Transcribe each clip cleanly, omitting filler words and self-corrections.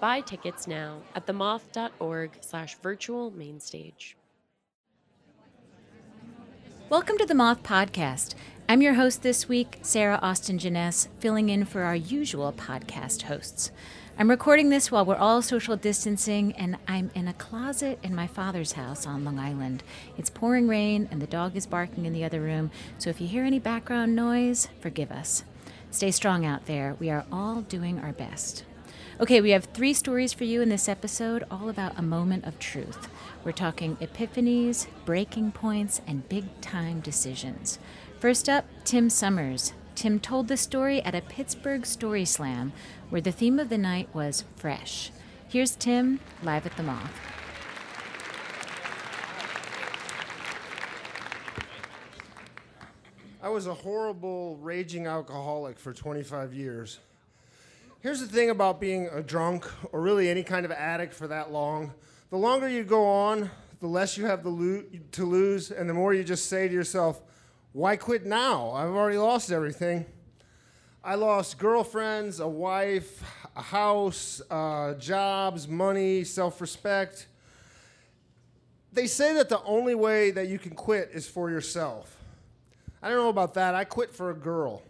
Buy tickets now at themoth.org/virtual mainstage. Welcome to The Moth Podcast. I'm your host this week, Sarah Austin Jenness, filling in for our usual podcast hosts. I'm recording this while we're all social distancing, and I'm in a closet in my father's house on Long Island. It's pouring rain, and the dog is barking in the other room, so if you hear any background noise, forgive us. Stay strong out there. We are all doing our best. Okay, we have 3 stories for you in this episode, all about a moment of truth. We're talking epiphanies, breaking points, and big-time decisions. First up, Tim Sommers. Tim told the story at a Pittsburgh Story Slam, where the theme of the night was fresh. Here's Tim, live at The Moth. I was a horrible, raging alcoholic for 25 years. Here's the thing about being a drunk, or really any kind of addict for that long. The longer you go on, the less you have to lose, and the more you just say to yourself, why quit now? I've already lost everything. I lost girlfriends, a wife, a house, jobs, money, self-respect. They say that the only way that you can quit is for yourself. I don't know about that. I quit for a girl.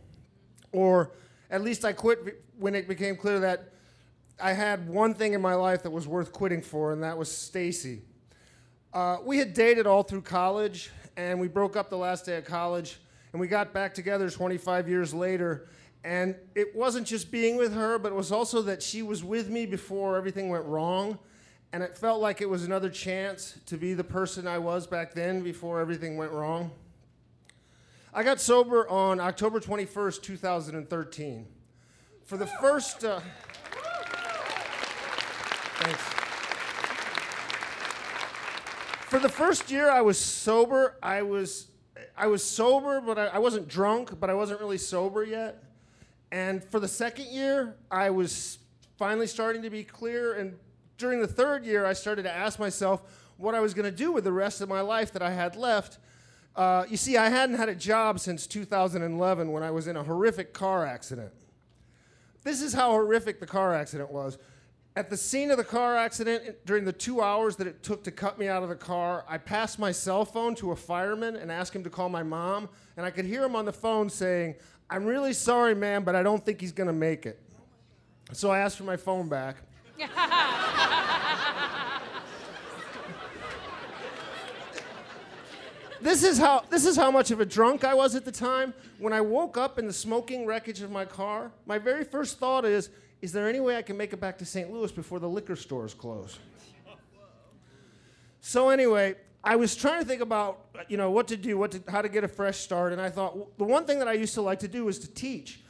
Or at least I quit when it became clear that I had one thing in my life that was worth quitting for, and that was Stacy. We had dated all through college, and we broke up the last day of college, and we got back together 25 years later, and it wasn't just being with her, but it was also that she was with me before everything went wrong, and it felt like it was another chance to be the person I was back then before everything went wrong. I got sober on October 21st, 2013. For the first... Thanks. For the first year I was sober, I was sober, but I wasn't drunk, but I wasn't really sober yet. And for the second year, I was finally starting to be clear. And during the third year, I started to ask myself what I was going to do with the rest of my life that I had left. You see, I hadn't had a job since 2011 when I was in a horrific car accident. This is how horrific the car accident was. At the scene of the car accident, during the 2 hours that it took to cut me out of the car, I passed my cell phone to a fireman and asked him to call my mom, and I could hear him on the phone saying, "I'm really sorry, ma'am, but I don't think he's going to make it." So I asked for my phone back. This is how much of a drunk I was at the time. When I woke up in the smoking wreckage of my car, my very first thought is there any way I can make it back to St. Louis before the liquor stores close? So anyway, I was trying to think about, what to do, how to get a fresh start, and I thought the one thing that I used to like to do was to teach.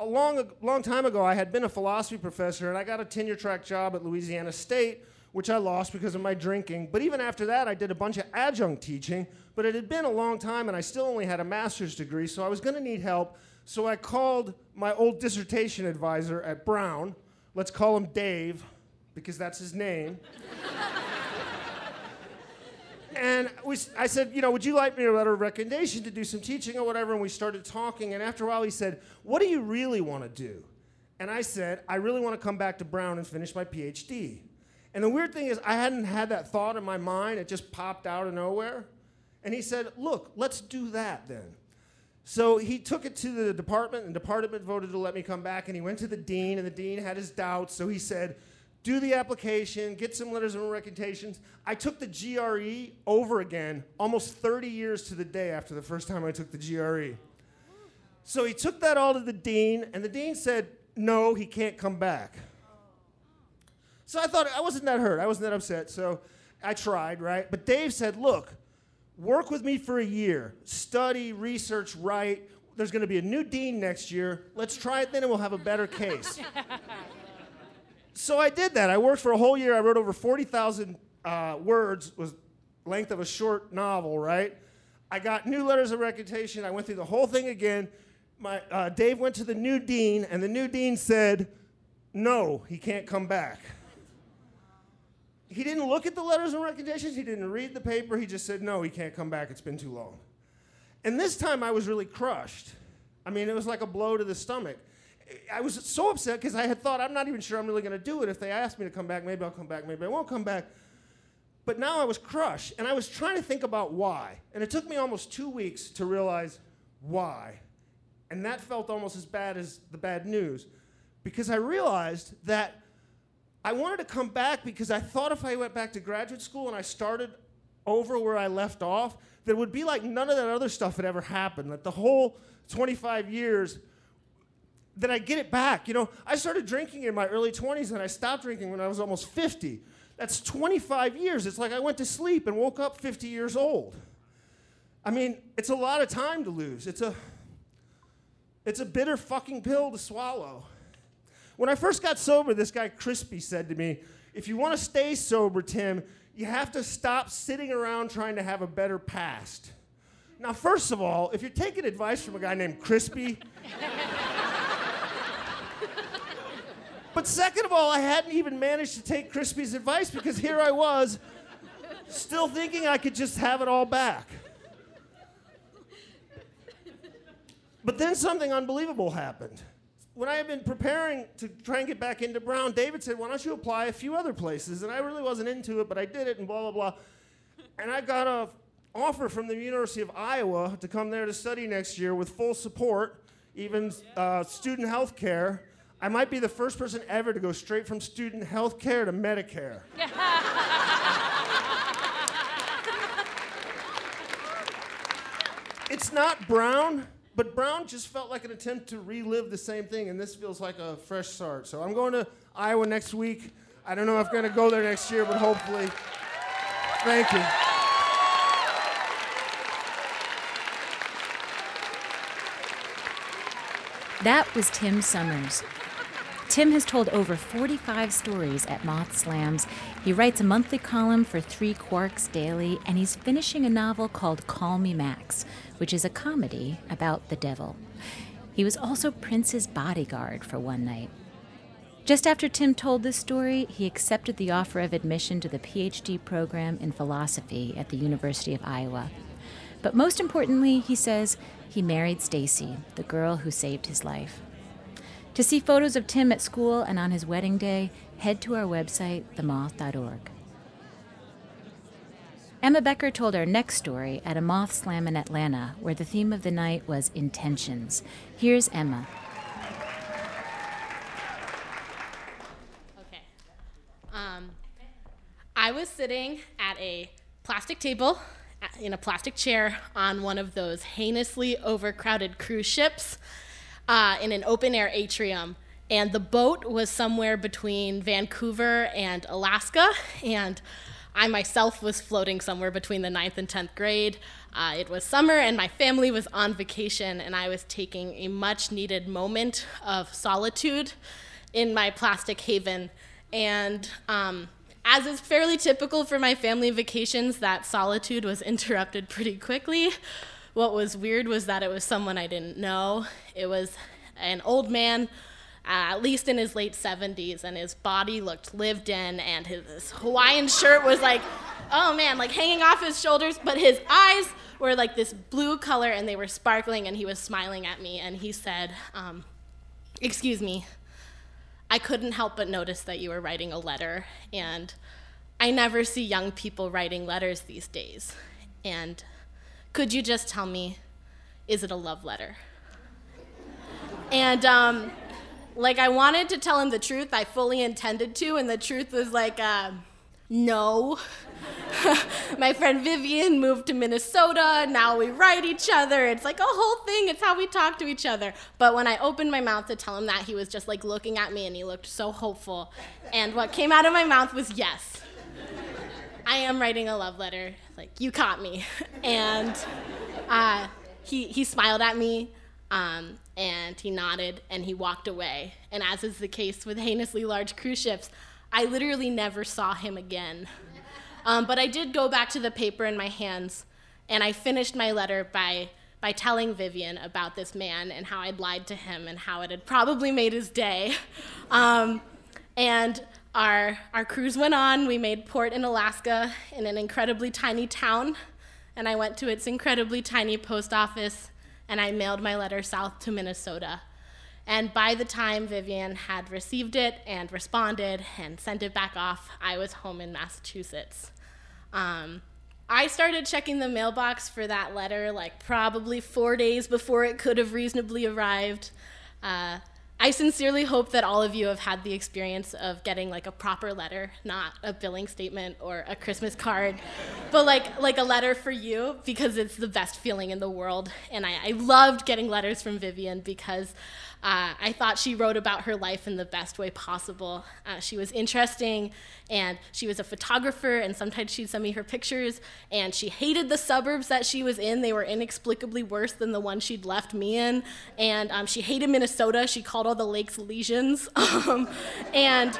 A long time ago, I had been a philosophy professor, and I got a tenure-track job at Louisiana State, which I lost because of my drinking. But even after that, I did a bunch of adjunct teaching, but it had been a long time, and I still only had a master's degree, so I was going to need help. So I called my old dissertation advisor at Brown. Let's call him Dave, because that's his name. And I said, would you like me a letter of recommendation to do some teaching or whatever? And we started talking, and after a while he said, what do you really want to do? And I said, I really want to come back to Brown and finish my PhD. And the weird thing is, I hadn't had that thought in my mind. It just popped out of nowhere. And he said, look, let's do that then. So he took it to the department, and the department voted to let me come back. And he went to the dean, and the dean had his doubts. So he said, do the application, get some letters of recommendations. I took the GRE over again almost 30 years to the day after the first time I took the GRE. So he took that all to the dean, and the dean said, no, he can't come back. So I thought, I wasn't that hurt. I wasn't that upset. So I tried, right? But Dave said, look, work with me for a year. Study, research, write. There's going to be a new dean next year. Let's try it then, and we'll have a better case. So I did that. I worked for a whole year. I wrote over 40,000 words was length of a short novel, right? I got new letters of recommendation. I went through the whole thing again. My Dave went to the new dean, and the new dean said, no, he can't come back. He didn't look at the letters and recommendations. He didn't read the paper. He just said, no, he can't come back. It's been too long. And this time I was really crushed. I mean, it was like a blow to the stomach. I was so upset because I had thought, I'm not even sure I'm really going to do it. If they ask me to come back, maybe I'll come back. Maybe I won't come back. But now I was crushed, and I was trying to think about why. And it took me almost 2 weeks to realize why. And that felt almost as bad as the bad news, because I realized that I wanted to come back because I thought if I went back to graduate school and I started over where I left off, that it would be like none of that other stuff had ever happened, that the whole 25 years, that I get it back. You know, I started drinking in my early 20s, and I stopped drinking when I was almost 50. That's 25 years. It's like I went to sleep and woke up 50 years old. I mean, it's a lot of time to lose. It's a bitter fucking pill to swallow. When I first got sober, this guy Crispy said to me, if you want to stay sober, Tim, you have to stop sitting around trying to have a better past. Now, first of all, if you're taking advice from a guy named Crispy... But second of all, I hadn't even managed to take Crispy's advice, because here I was, still thinking I could just have it all back. But then something unbelievable happened. When I had been preparing to try and get back into Brown, David said, why don't you apply a few other places? And I really wasn't into it, but I did it and blah, blah, blah. And I got an offer from the University of Iowa to come there to study next year with full support, even student health care. I might be the first person ever to go straight from student health care to Medicare. It's not Brown, but Brown just felt like an attempt to relive the same thing, and this feels like a fresh start. So I'm going to Iowa next week. I don't know if I'm going to go there next year, but hopefully. Thank you. That was Tim Sommers. Tim has told over 45 stories at Moth Slams. He writes a monthly column for Three Quarks Daily, and he's finishing a novel called Call Me Max, which is a comedy about the devil. He was also Prince's bodyguard for one night. Just after Tim told this story, he accepted the offer of admission to the PhD program in philosophy at the University of Iowa. But most importantly, he says, he married Stacy, the girl who saved his life. To see photos of Tim at school and on his wedding day, head to our website, themoth.org. Emma Becker told our next story at a Moth Slam in Atlanta, where the theme of the night was intentions. Here's Emma. Okay. I was sitting at a plastic table in a plastic chair on one of those heinously overcrowded cruise ships. In an open-air atrium, and the boat was somewhere between Vancouver and Alaska, and I myself was floating somewhere between the 9th and 10th grade. It was summer, and my family was on vacation, and I was taking a much-needed moment of solitude in my plastic haven. And as is fairly typical for my family vacations, that solitude was interrupted pretty quickly. What was weird was that it was someone I didn't know. It was an old man, at least in his late 70s, and his body looked lived in, and his Hawaiian shirt was like, oh man, like hanging off his shoulders, but his eyes were like this blue color, and they were sparkling, and he was smiling at me, and he said, excuse me, I couldn't help but notice that you were writing a letter, and I never see young people writing letters these days, and could you just tell me, is it a love letter? And I wanted to tell him the truth. I fully intended to, and the truth was like, no. My friend Vivian moved to Minnesota. Now we write each other. It's like a whole thing. It's how we talk to each other. But when I opened my mouth to tell him that, he was just like looking at me, and he looked so hopeful. And what came out of my mouth was yes. I am writing a love letter, like, you caught me. And he smiled at me, and he nodded, and he walked away. And as is the case with heinously large cruise ships, I literally never saw him again. But I did go back to the paper in my hands, and I finished my letter by telling Vivian about this man and how I'd lied to him and how it had probably made his day. And our cruise went on. We made port in Alaska in an incredibly tiny town, and I went to its incredibly tiny post office, and I mailed my letter south to Minnesota. And by the time Vivian had received it and responded and sent it back off, I was home in Massachusetts. I started checking the mailbox for that letter like probably 4 days before it could have reasonably arrived. I sincerely hope that all of you have had the experience of getting like a proper letter, not a billing statement or a Christmas card, but like a letter for you, because it's the best feeling in the world. And I loved getting letters from Vivian because I thought she wrote about her life in the best way possible. She was interesting, and she was a photographer, and sometimes she'd send me her pictures, and she hated the suburbs that she was in. They were inexplicably worse than the one she'd left me in, and she hated Minnesota. She called all the lakes lesions. And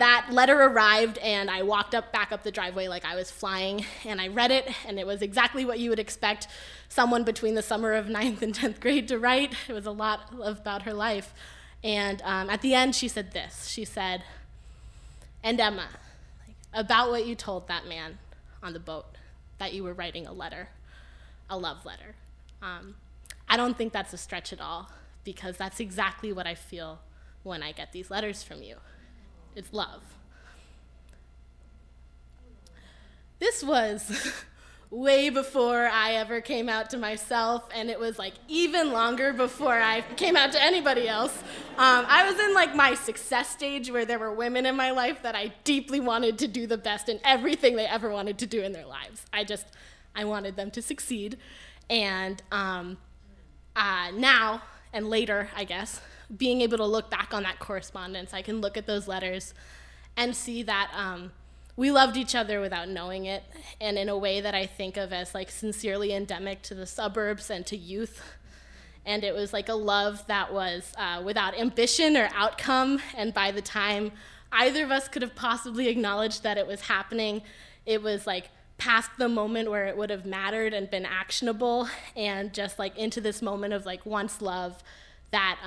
that letter arrived, and I walked back up the driveway like I was flying, and I read it, and it was exactly what you would expect someone between the summer of 9th and 10th grade to write. It was a lot about her life. And at the end, she said this. She said, "And Emma, about what you told that man on the boat, that you were writing a letter, a love letter. I don't think that's a stretch at all, because that's exactly what I feel when I get these letters from you. It's love." This was way before I ever came out to myself, and it was like even longer before I came out to anybody else. I was in like my success stage where there were women in my life that I deeply wanted to do the best in everything they ever wanted to do in their lives. I wanted them to succeed. And now, and later, I guess, being able to look back on that correspondence, I can look at those letters and see that we loved each other without knowing it, and in a way that I think of as like sincerely endemic to the suburbs and to youth. And it was like a love that was without ambition or outcome, and by the time either of us could have possibly acknowledged that it was happening, it was like past the moment where it would have mattered and been actionable, and just like into this moment of like once love that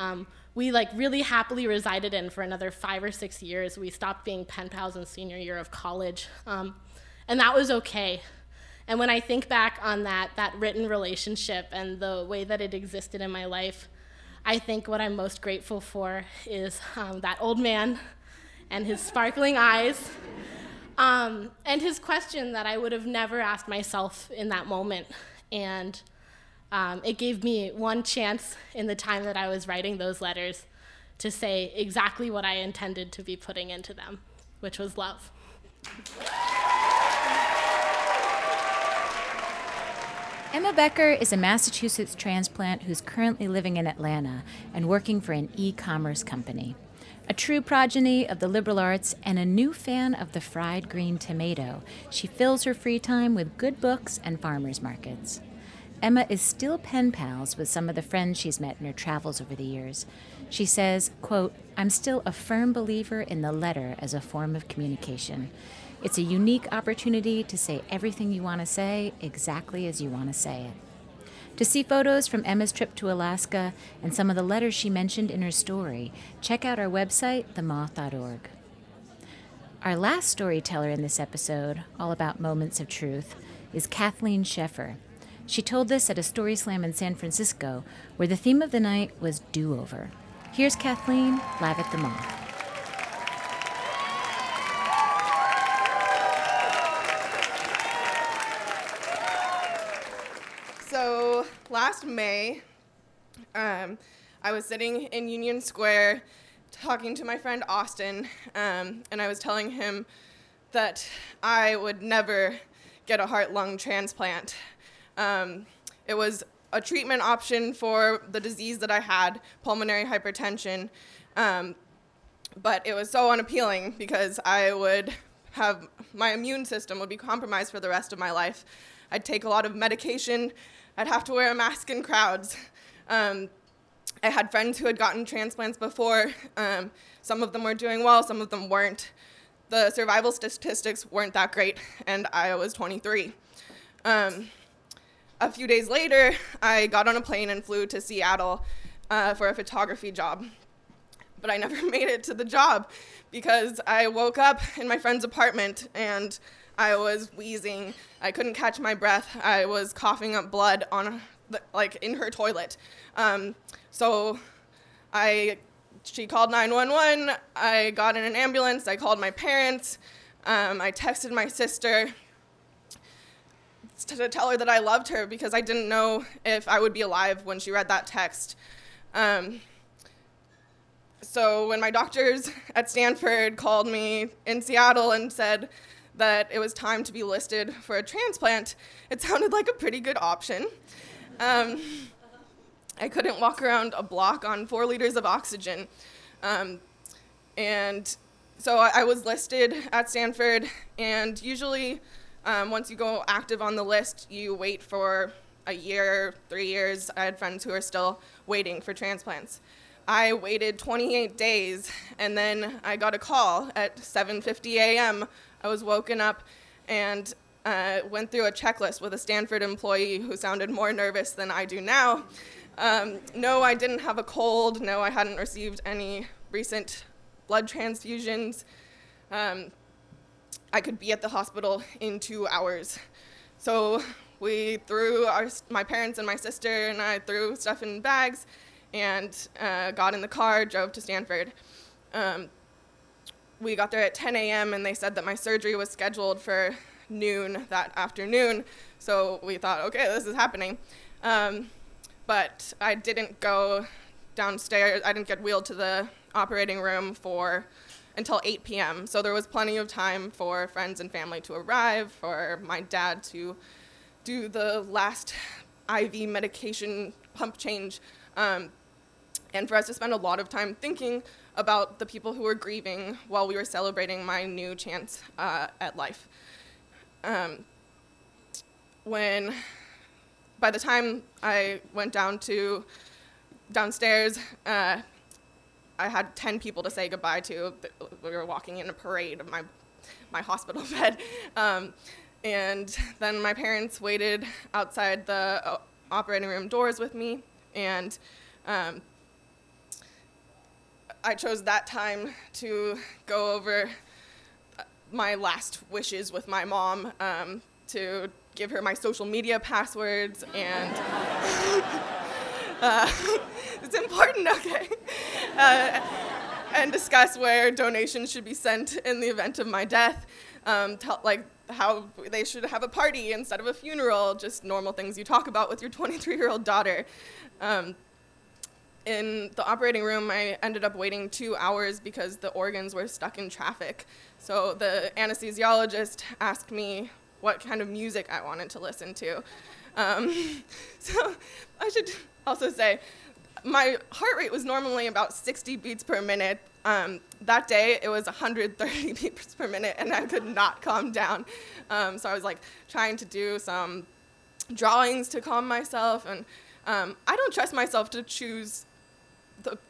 we like really happily resided in for another 5 or 6 years. We stopped being pen pals in senior year of college, and that was okay. And when I think back on that written relationship and the way that it existed in my life, I think what I'm most grateful for is that old man and his sparkling eyes. And his question that I would have never asked myself in that moment. And it gave me one chance in the time that I was writing those letters to say exactly what I intended to be putting into them, which was love. Emma Becker is a Massachusetts transplant who's currently living in Atlanta and working for an e-commerce company. A true progeny of the liberal arts and a new fan of the fried green tomato, she fills her free time with good books and farmers markets. Emma is still pen pals with some of the friends she's met in her travels over the years. She says, quote, "I'm still a firm believer in the letter as a form of communication. It's a unique opportunity to say everything you want to say exactly as you want to say it." To see photos from Emma's trip to Alaska and some of the letters she mentioned in her story, check out our website, themoth.org. Our last storyteller in this episode, all about moments of truth, is Kathleen Sheffer. She told this at a story slam in San Francisco, where the theme of the night was do-over. Here's Kathleen, live at The Moth. Last May, I was sitting in Union Square talking to my friend Austin, and I was telling him that I would never get a heart-lung transplant. It was a treatment option for the disease that I had, pulmonary hypertension, but it was so unappealing because my immune system would be compromised for the rest of my life. I'd take a lot of medication. I'd have to wear a mask in crowds. I had friends who had gotten transplants before. Some of them were doing well, some of them weren't. the survival statistics weren't that great, and I was 23. A few days later, I got on a plane and flew to Seattle for a photography job. But I never made it to the job because I woke up in my friend's apartment and I was wheezing. I couldn't catch my breath. I was coughing up blood on, like, in her toilet. She called 911. I got in an ambulance. I called my parents. I texted my sister to tell her that I loved her because I didn't know if I would be alive when she read that text. So when my doctors at Stanford called me in Seattle and said that it was time to be listed for a transplant, it sounded like a pretty good option. I couldn't walk around a block on 4 liters of oxygen. And so I was listed at Stanford, and usually once you go active on the list, you wait for a year, 3 years. I had friends who are still waiting for transplants. I waited 28 days, and then I got a call at 7:50 a.m. I was woken up and went through a checklist with a Stanford employee who sounded more nervous than I do now. No, I didn't have a cold. No, I hadn't received any recent blood transfusions. I could be at the hospital in 2 hours. So we threw my parents and my sister and I threw stuff in bags and got in the car, drove to Stanford. We got there at 10 a.m. and they said that my surgery was scheduled for noon that afternoon. So we thought, okay, this is happening. But I didn't go downstairs. I didn't get wheeled to the operating room until 8 p.m. So there was plenty of time for friends and family to arrive, for my dad to do the last IV medication pump change, and for us to spend a lot of time thinking about the people who were grieving while we were celebrating my new chance at life. By the time I went downstairs, I had 10 people to say goodbye to. We were walking in a parade of my hospital bed. And then my parents waited outside the operating room doors with me. And I chose that time to go over my last wishes with my mom, to give her my social media passwords, and it's important, okay, and discuss where donations should be sent in the event of my death, how they should have a party instead of a funeral, just normal things you talk about with your 23-year-old daughter. In the operating room, I ended up waiting 2 hours because the organs were stuck in traffic. So the anesthesiologist asked me what kind of music I wanted to listen to. So I should also say my heart rate was normally about 60 beats per minute. That day it was 130 beats per minute, and I could not calm down. So I was like trying to do some drawings to calm myself, and I don't trust myself to choose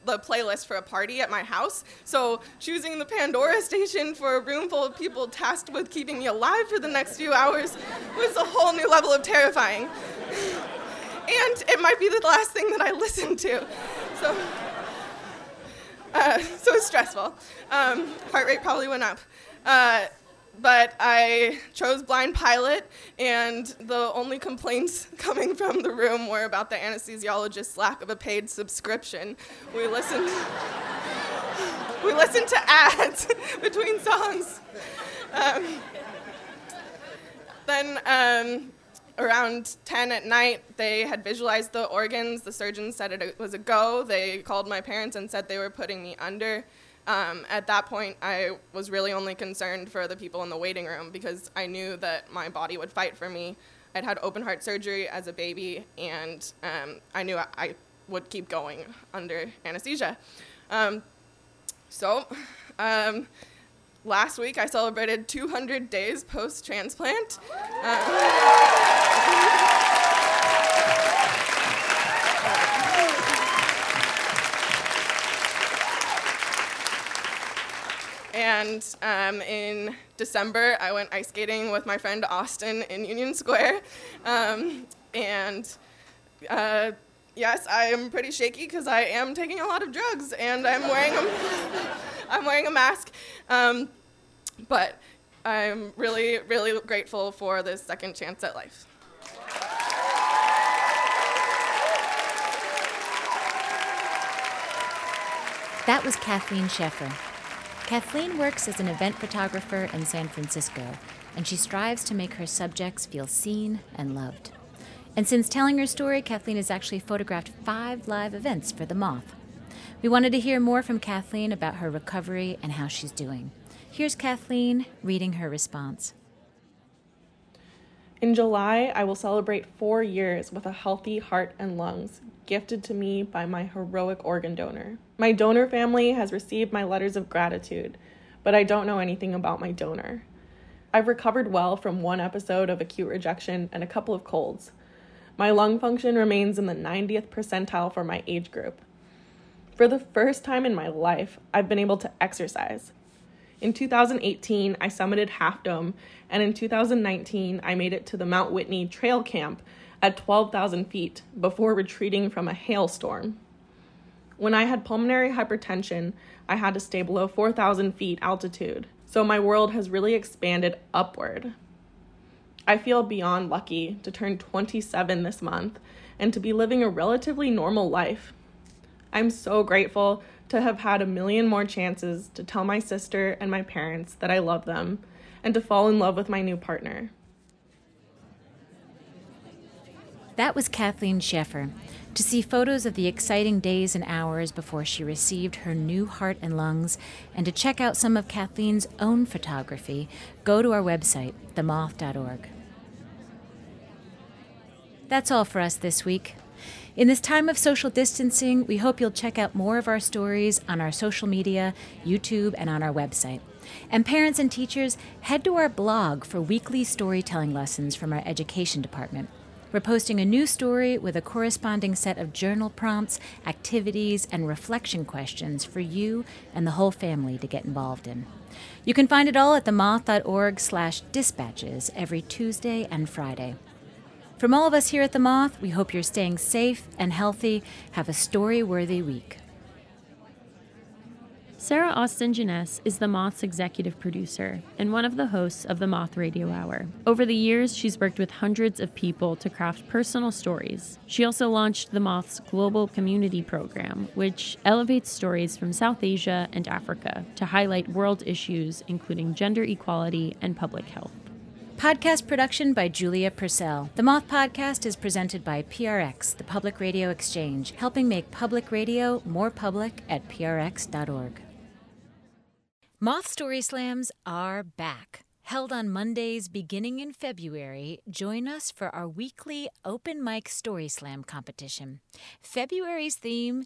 the playlist for a party at my house, so choosing the Pandora station for a room full of people tasked with keeping me alive for the next few hours was a whole new level of terrifying. And it might be the last thing that I listened to. So it's stressful. Heart rate probably went up. But I chose Blind Pilot, and the only complaints coming from the room were about the anesthesiologist's lack of a paid subscription. We listened to ads between songs. Then around 10 at night, they had visualized the organs. The surgeon said it was a go. They called my parents and said they were putting me under. At that point, I was really only concerned for the people in the waiting room because I knew that my body would fight for me. I'd had open heart surgery as a baby, and I knew I would keep going under anesthesia. Last week, I celebrated 200 days post-transplant. And in December, I went ice skating with my friend Austin in Union Square. Yes, I am pretty shaky because I am taking a lot of drugs and I'm wearing a mask. But I'm really, really grateful for this second chance at life. That was Kathleen Sheffer. Kathleen works as an event photographer in San Francisco, and she strives to make her subjects feel seen and loved. And since telling her story, Kathleen has actually photographed 5 live events for The Moth. We wanted to hear more from Kathleen about her recovery and how she's doing. Here's Kathleen reading her response. In July, I will celebrate 4 years with a healthy heart and lungs, gifted to me by my heroic organ donor. My donor family has received my letters of gratitude, but I don't know anything about my donor. I've recovered well from 1 episode of acute rejection and a couple of colds. My lung function remains in the 90th percentile for my age group. For the first time in my life, I've been able to exercise. In 2018, I summited Half Dome, and in 2019, I made it to the Mount Whitney Trail Camp at 12,000 feet before retreating from a hailstorm. When I had pulmonary hypertension, I had to stay below 4,000 feet altitude, so my world has really expanded upward. I feel beyond lucky to turn 27 this month and to be living a relatively normal life. I'm so grateful to have had a million more chances to tell my sister and my parents that I love them and to fall in love with my new partner. That was Kathleen Sheffer. To see photos of the exciting days and hours before she received her new heart and lungs, and to check out some of Kathleen's own photography, go to our website, themoth.org. That's all for us this week. In this time of social distancing, we hope you'll check out more of our stories on our social media, YouTube, and on our website. And parents and teachers, head to our blog for weekly storytelling lessons from our education department. We're posting a new story with a corresponding set of journal prompts, activities, and reflection questions for you and the whole family to get involved in. You can find it all at themoth.org/dispatches every Tuesday and Friday. From all of us here at The Moth, we hope you're staying safe and healthy. Have a story-worthy week. Sarah Austin Jenness is The Moth's executive producer and one of the hosts of The Moth Radio Hour. Over the years, she's worked with hundreds of people to craft personal stories. She also launched The Moth's Global Community Program, which elevates stories from South Asia and Africa to highlight world issues, including gender equality and public health. Podcast production by Julia Purcell. The Moth Podcast is presented by PRX, the Public Radio Exchange, helping make public radio more public at prx.org. Moth Story Slams are back. Held on Mondays beginning in February, join us for our weekly Open Mic Story Slam competition. February's theme